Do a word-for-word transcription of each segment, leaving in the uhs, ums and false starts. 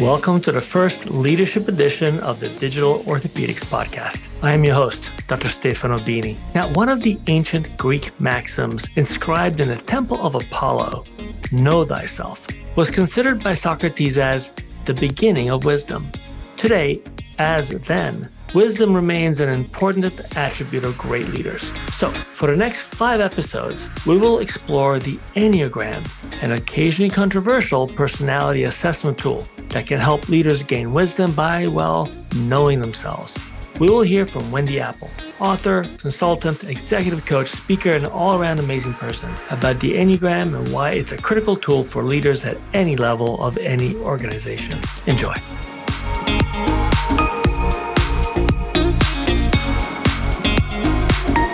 Welcome to the first leadership edition of the Digital Orthopedics Podcast. I am your host, Doctor Stefano Bini. Now, one of the ancient Greek maxims inscribed in the temple of Apollo, know thyself, was considered by Socrates as the beginning of wisdom. Today, as then, wisdom remains an important attribute of great leaders. So, for the next five episodes, we will explore the Enneagram, an occasionally controversial personality assessment tool that can help leaders gain wisdom by, well, knowing themselves. We will hear from Wendy Apple, author, consultant, executive coach, speaker, and all-around amazing person, about the Enneagram and why it's a critical tool for leaders at any level of any organization. Enjoy.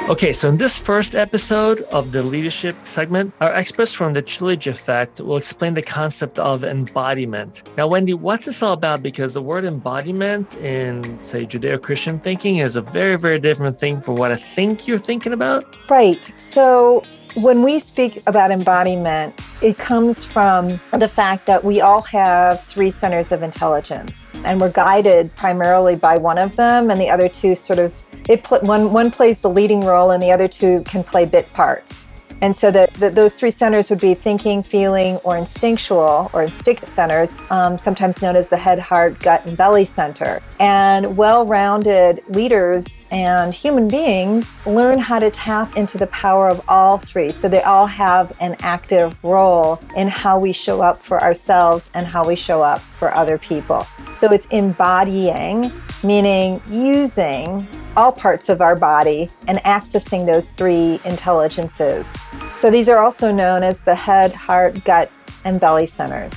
Okay, so in this first episode of the leadership segment, our experts from the Chilidge Effect will explain the concept of embodiment. Now, Wendy, what's this all about? Because the word embodiment in, say, Judeo-Christian thinking is a very, very different thing from what I think you're thinking about. Right. So when we speak about embodiment, it comes from the fact that we all have three centers of intelligence, and we're guided primarily by one of them, and the other two sort of It pl- one one plays the leading role and the other two can play bit parts. And so the, the, those three centers would be thinking, feeling, or instinctual or instinctive centers, um, sometimes known as the head, heart, gut, and belly center. And well-rounded leaders and human beings learn how to tap into the power of all three. So they all have an active role in how we show up for ourselves and how we show up for other people. So it's embodying, meaning using all parts of our body and accessing those three intelligences. So these are also known as the head, heart, gut, and belly centers.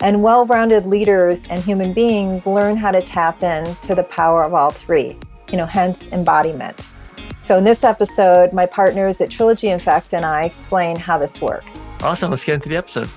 And well-rounded leaders and human beings learn how to tap into the power of all three, you know, hence embodiment. So in this episode, my partners at Trilogy Infect and I explain how this works. Awesome, let's get into the episode.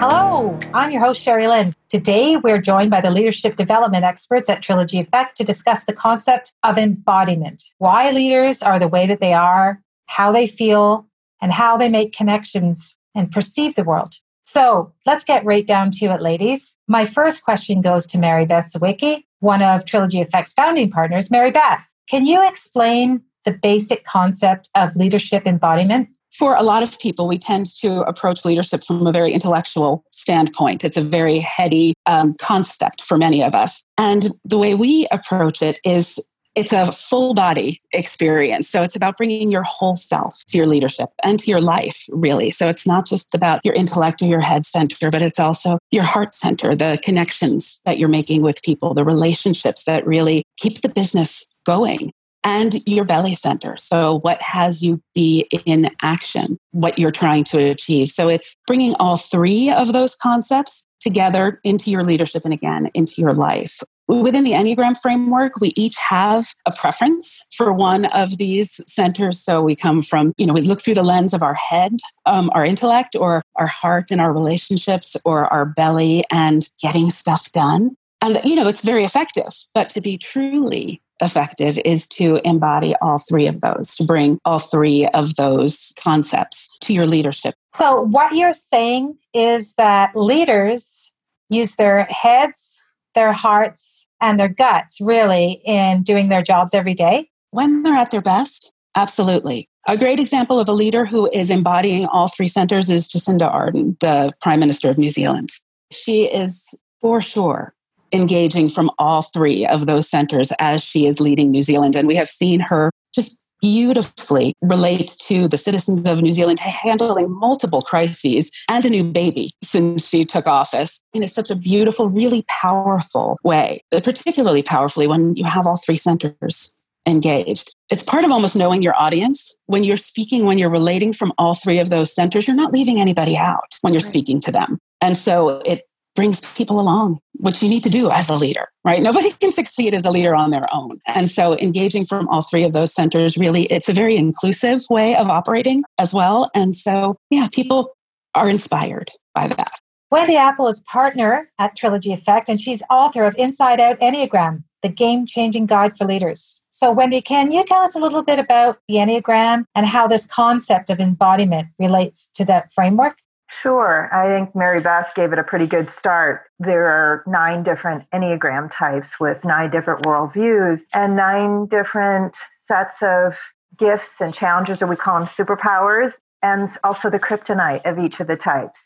Hello, I'm your host, Sherry Lynn. Today, we're joined by the leadership development experts at Trilogy Effect to discuss the concept of embodiment, why leaders are the way that they are, how they feel, and how they make connections and perceive the world. So let's get right down to it, ladies. My first question goes to Mary Beth Sawicki, one of Trilogy Effect's founding partners. Mary Beth, can you explain the basic concept of leadership embodiment? For a lot of people, we tend to approach leadership from a very intellectual standpoint. It's a very heady um, concept for many of us. And the way we approach it is it's a full body experience. So it's about bringing your whole self to your leadership and to your life, really. So it's not just about your intellect or your head center, but it's also your heart center, the connections that you're making with people, the relationships that really keep the business going. And your belly center. So what has you be in action, what you're trying to achieve. So it's bringing all three of those concepts together into your leadership and again, into your life. Within the Enneagram framework, we each have a preference for one of these centers. So we come from, you know, we look through the lens of our head, um, our intellect, or our heart and our relationships, or our belly and getting stuff done. And, you know, it's very effective, but to be truly effective is to embody all three of those, to bring all three of those concepts to your leadership. So what you're saying is that leaders use their heads, their hearts, and their guts really in doing their jobs every day? When they're at their best, absolutely. A great example of a leader who is embodying all three centers is Jacinda Ardern, the Prime Minister of New Zealand. She is for sure engaging from all three of those centers as she is leading New Zealand. And we have seen her just beautifully relate to the citizens of New Zealand, handling multiple crises and a new baby since she took office in such a beautiful, really powerful way, particularly powerfully when you have all three centers engaged. It's part of almost knowing your audience. When you're speaking, when you're relating from all three of those centers, you're not leaving anybody out when you're speaking to them. And so it brings people along, which you need to do as a leader, right? Nobody can succeed as a leader on their own. And so engaging from all three of those centers, really, it's a very inclusive way of operating as well. And so, yeah, people are inspired by that. Wendy Apple is partner at Trilogy Effect, and she's author of Inside Out Enneagram, the game-changing guide for leaders. So Wendy, can you tell us a little bit about the Enneagram and how this concept of embodiment relates to that framework? Sure. I think Mary Beth gave it a pretty good start. There are nine different Enneagram types with nine different worldviews and nine different sets of gifts and challenges, or we call them superpowers, and also the kryptonite of each of the types.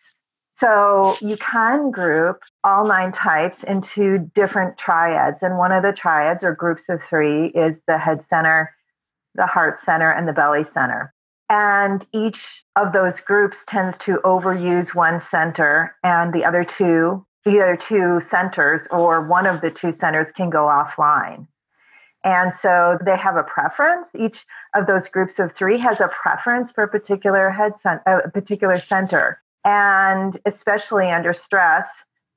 So you can group all nine types into different triads. And one of the triads or groups of three is the head center, the heart center, and the belly center. And each of those groups tends to overuse one center, and the other two, either two centers or one of the two centers can go offline. And so they have a preference. Each of those groups of three has a preference for a particular head center, a particular center. And especially under stress,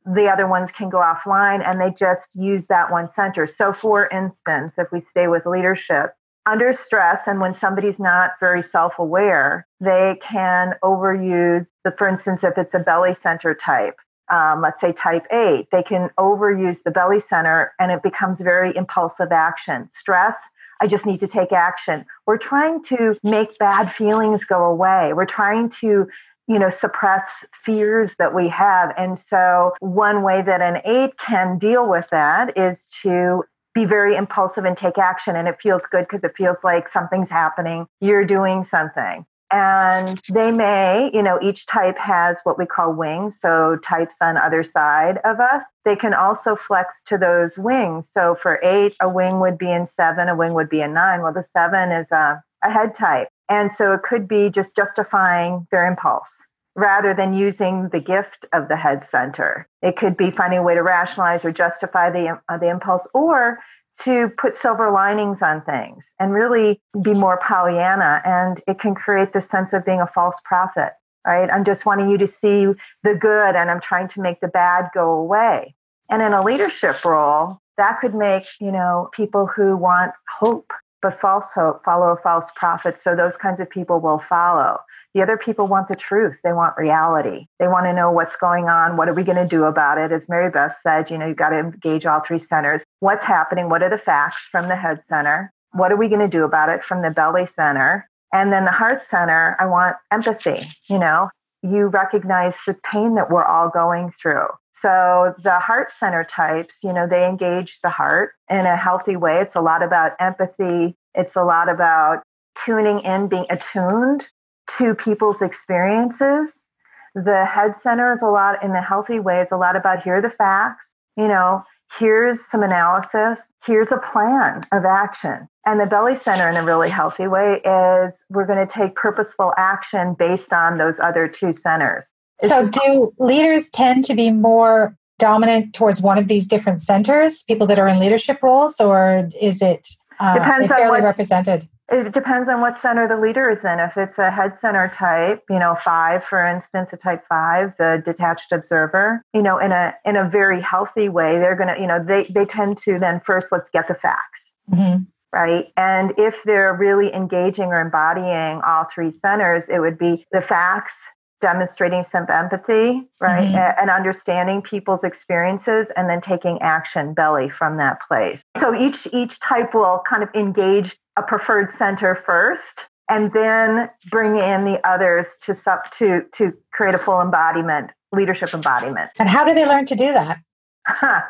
the other ones can go offline and they just use that one center. So for instance, if we stay with leadership, under stress and when somebody's not very self-aware, they can overuse, the, for instance, if it's a belly center type, um, let's say type eight, they can overuse the belly center and it becomes very impulsive action. Stress, I just need to take action. We're trying to make bad feelings go away. We're trying to you know, suppress fears that we have. And so one way that an eight can deal with that is to be very impulsive and take action. And it feels good because it feels like something's happening. You're doing something. And they may, you know, each type has what we call wings. So types on other side of us, they can also flex to those wings. So for eight, a wing would be in seven, a wing would be in nine. Well, the seven is a, a head type. And so it could be just justifying their impulse rather than using the gift of the head center. It could be finding a way to rationalize or justify the, uh, the impulse, or to put silver linings on things and really be more Pollyanna. And it can create this sense of being a false prophet, right? I'm just wanting you to see the good and I'm trying to make the bad go away. And in a leadership role, that could make, you know, people who want hope but false hope, follow a false prophet. So those kinds of people will follow. The other people want the truth. They want reality. They want to know what's going on. What are we going to do about it? As Mary Beth said, you know, you've got to engage all three centers. What's happening? What are the facts from the head center? What are we going to do about it from the belly center? And then the heart center, I want empathy. You know, you recognize the pain that we're all going through. So the heart center types, you know, they engage the heart in a healthy way. It's a lot about empathy. It's a lot about tuning in, being attuned to people's experiences. The head center is a lot, in a healthy way, it's a lot about here are the facts, you know, here's some analysis, here's a plan of action. And the belly center in a really healthy way is we're going to take purposeful action based on those other two centers. So do leaders tend to be more dominant towards one of these different centers, people that are in leadership roles, or is it uh, depends fairly on what, represented? It depends on what center the leader is in. If it's a head center type, you know, five, for instance, a type five, the detached observer, you know, in a in a very healthy way, they're going to, you know, they, they tend to then first, let's get the facts. Mm-hmm. Right. And if they're really engaging or embodying all three centers, it would be the facts, demonstrating some empathy, right? Mm-hmm. And understanding people's experiences and then taking action belly from that place. So each each type will kind of engage a preferred center first and then bring in the others to sub to to create a full embodiment, leadership embodiment. And how do they learn to do that? Huh.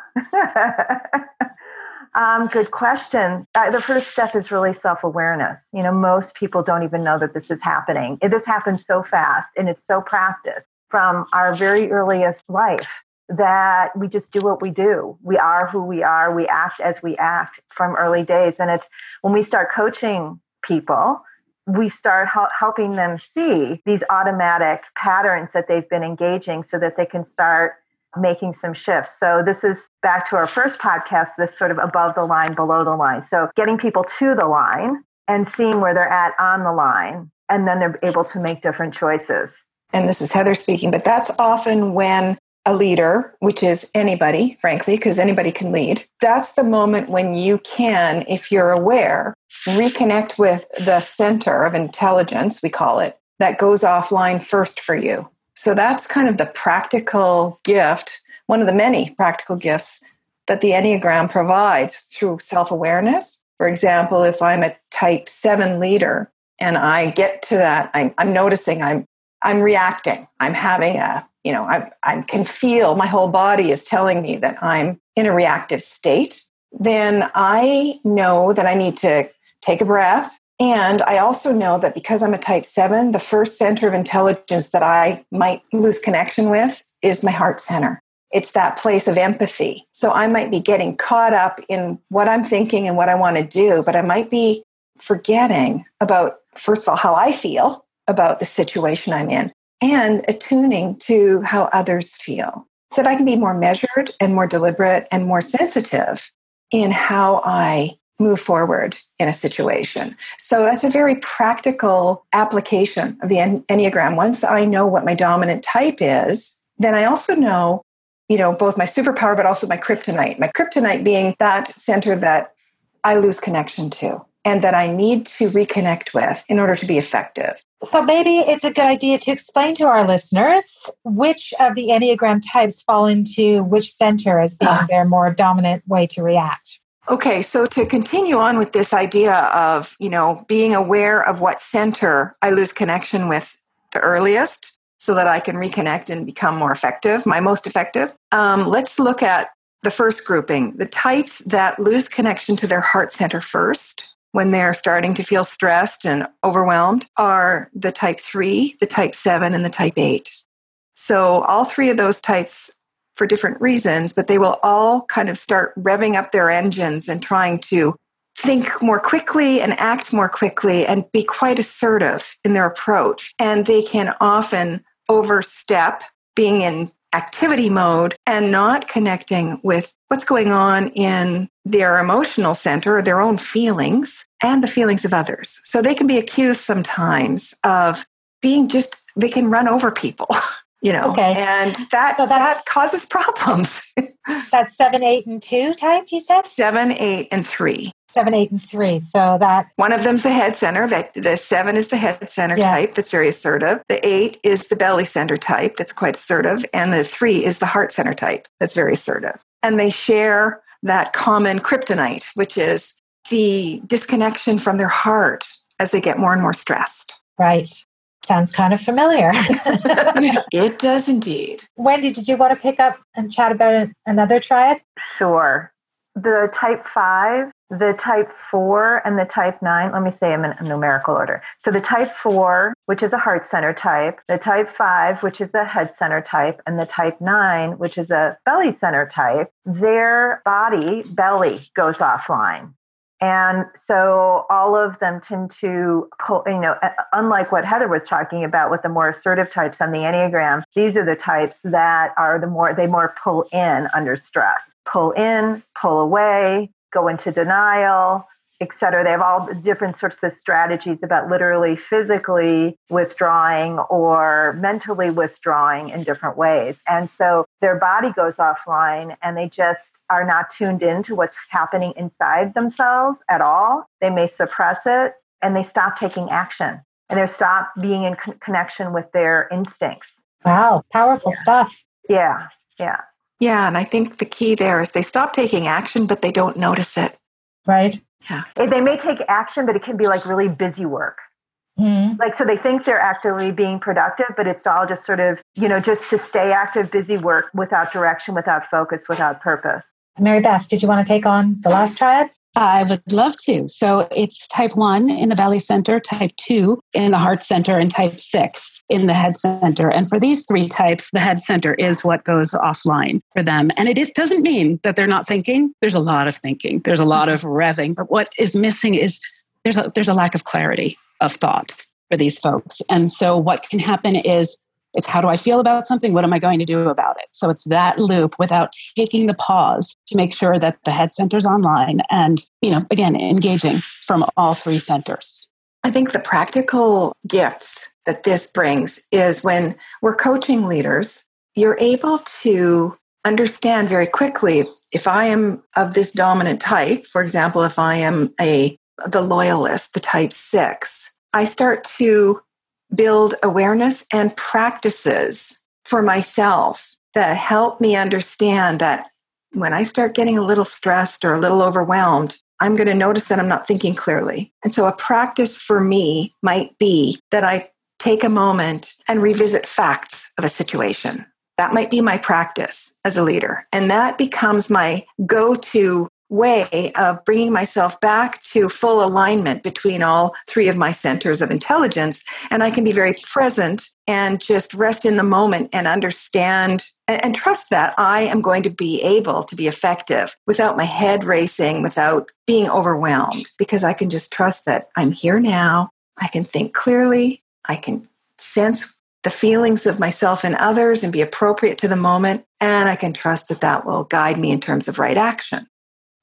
Um, good question. Uh, the first step is really self-awareness. You know, most people don't even know that this is happening. This happens so fast and it's so practiced from our very earliest life that we just do what we do. We are who we are. We act as we act from early days. And it's when we start coaching people, we start hel- helping them see these automatic patterns that they've been engaging so that they can start making some shifts. So this is back to our first podcast, this sort of above the line, below the line. So getting people to the line and seeing where they're at on the line, and then they're able to make different choices. And this is Heather speaking, but that's often when a leader, which is anybody, frankly, because anybody can lead, that's the moment when you can, if you're aware, reconnect with the center of intelligence, we call it, that goes offline first for you. So that's kind of the practical gift, one of the many practical gifts that the Enneagram provides through self-awareness. For example, if I'm a type seven leader and I get to that, I'm, I'm noticing I'm I'm reacting. I'm having a, you know, I I can feel my whole body is telling me that I'm in a reactive state, then I know that I need to take a breath. And I also know that because I'm a type seven, the first center of intelligence that I might lose connection with is my heart center. It's that place of empathy. So I might be getting caught up in what I'm thinking and what I want to do, but I might be forgetting about, first of all, how I feel about the situation I'm in and attuning to how others feel so that I can be more measured and more deliberate and more sensitive in how I move forward in a situation. So that's a very practical application of the Enneagram. Once I know what my dominant type is, then I also know, you know, both my superpower, but also my kryptonite. My kryptonite being that center that I lose connection to and that I need to reconnect with in order to be effective. So maybe it's a good idea to explain to our listeners which of the Enneagram types fall into which center as being uh, their more dominant way to react. Okay, so to continue on with this idea of, you know, being aware of what center I lose connection with the earliest so that I can reconnect and become more effective, my most effective, um, let's look at the first grouping, the types that lose connection to their heart center first when they're starting to feel stressed and overwhelmed are the type three, the type seven, and the type eight. So all three of those types for different reasons, but they will all kind of start revving up their engines and trying to think more quickly and act more quickly and be quite assertive in their approach. And they can often overstep being in activity mode and not connecting with what's going on in their emotional center, or their own feelings and the feelings of others. So they can be accused sometimes of being just, they can run over people. You know, okay. and that so that causes problems. That's seven, eight, and two type, you said? Seven, eight, and three. Seven, eight, and three. So that one of them's the head center. That the seven is the head center yeah. type. That's very assertive. The eight is the belly center type. That's quite assertive. And the three is the heart center type. That's very assertive. And they share that common kryptonite, which is the disconnection from their heart as they get more and more stressed. Right. Sounds kind of familiar. It does indeed. Wendy, did you want to pick up and chat about another triad? Sure. The type five, the type four, and the type nine. Let me say them in a numerical order. So the type four, which is a heart center type, the type five, which is a head center type, and the type nine, which is a belly center type, their body, belly, goes offline. And so all of them tend to, pull, you know, unlike what Heather was talking about with the more assertive types on the Enneagram, these are the types that are the more, they more pull in under stress, pull in, pull away, go into denial, et cetera. They have all different sorts of strategies about literally physically withdrawing or mentally withdrawing in different ways. And so their body goes offline and they just are not tuned in to what's happening inside themselves at all. They may suppress it and they stop taking action and they stop being in con- connection with their instincts. Wow. Powerful yeah. stuff. Yeah. Yeah. Yeah. And I think the key there is they stop taking action, but they don't notice it. Right. Yeah. They may take action, but it can be like really busy work. Mm-hmm. Like, so they think they're actively being productive, but it's all just sort of, you know, just to stay active, busy work without direction, without focus, without purpose. Mary Beth, did you want to take on the last triad? I would love to. So it's type one in the belly center, type two in the heart center, and type six in the head center. And for these three types, the head center is what goes offline for them. And it is, doesn't mean that they're not thinking. There's a lot of thinking. There's a lot of revving. But what is missing is there's a, there's a lack of clarity of thought for these folks. And so what can happen is it's how do I feel about something? What am I going to do about it? So it's that loop without taking the pause to make sure that the head center's online and, you know, again, engaging from all three centers. I think the practical gifts that this brings is when we're coaching leaders, you're able to understand very quickly if I am of this dominant type, for example, if I am a the loyalist, the type six, I start to build awareness and practices for myself that help me understand that when I start getting a little stressed or a little overwhelmed, I'm going to notice that I'm not thinking clearly. And so a practice for me might be that I take a moment and revisit facts of a situation. That might be my practice as a leader. And that becomes my go-to way of bringing myself back to full alignment between all three of my centers of intelligence. And I can be very present and just rest in the moment and understand and, and trust that I am going to be able to be effective without my head racing, without being overwhelmed, because I can just trust that I'm here now. I can think clearly. I can sense the feelings of myself and others and be appropriate to the moment. And I can trust that that will guide me in terms of right action.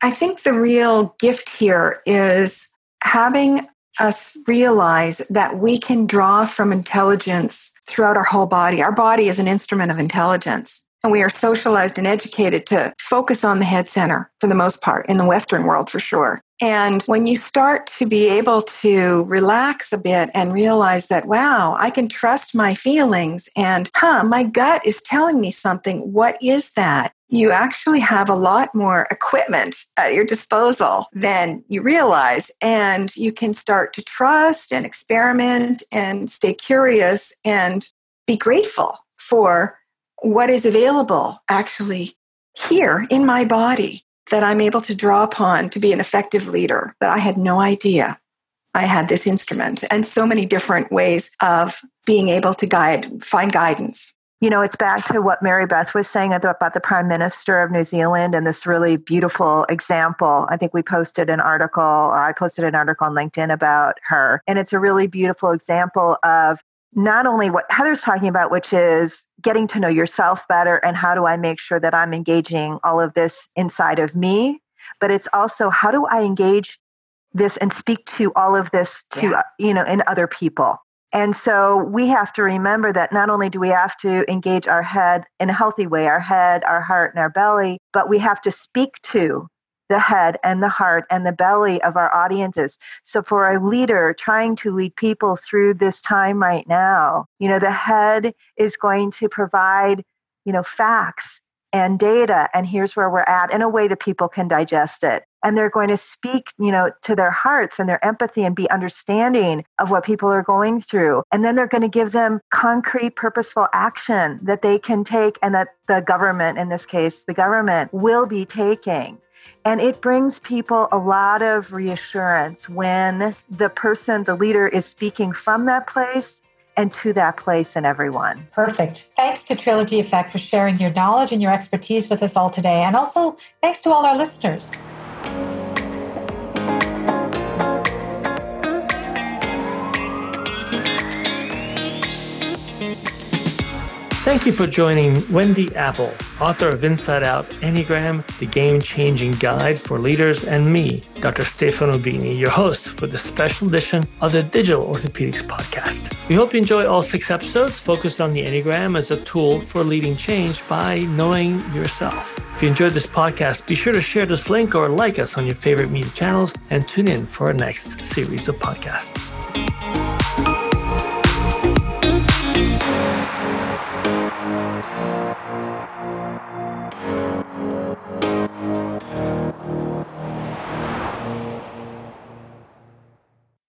I think the real gift here is having us realize that we can draw from intelligence throughout our whole body. Our body is an instrument of intelligence, and we are socialized and educated to focus on the head center for the most part, in the Western world for sure. And when you start to be able to relax a bit and realize that, wow, I can trust my feelings and, huh, my gut is telling me something. What is that? You actually have a lot more equipment at your disposal than you realize. And you can start to trust and experiment and stay curious and be grateful for what is available actually here in my body that I'm able to draw upon to be an effective leader, that I had no idea I had this instrument, and so many different ways of being able to guide, find guidance. You know, it's back to what Mary Beth was saying about the Prime Minister of New Zealand and this really beautiful example. I think we posted an article, or I posted an article on LinkedIn about her. And it's a really beautiful example of not only what Heather's talking about, which is getting to know yourself better and how do I make sure that I'm engaging all of this inside of me, but it's also how do I engage this and speak to all of this to, yeah. you know, in other people. And so we have to remember that not only do we have to engage our head in a healthy way, our head, our heart, and our belly, but we have to speak to the head and the heart and the belly of our audiences. So for a leader trying to lead people through this time right now, you know, the head is going to provide, you know, facts and data, and here's where we're at in a way that people can digest it. And they're going to speak, you know, to their hearts and their empathy and be understanding of what people are going through. And then they're going to give them concrete, purposeful action that they can take and that the government, in this case, the government will be taking. And it brings people a lot of reassurance when the person, the leader, is speaking from that place and to that place in everyone. Perfect. Thanks to Trilogy Effect for sharing your knowledge and your expertise with us all today. And also, thanks to all our listeners. Thank you for joining Wendy Apple, author of Inside Out Enneagram, the game-changing guide for leaders, and me, Doctor Stefano Bini, your host for this special edition of the Digital Orthopedics Podcast. We hope you enjoy all six episodes focused on the Enneagram as a tool for leading change by knowing yourself. If you enjoyed this podcast, be sure to share this link or like us on your favorite media channels and tune in for our next series of podcasts.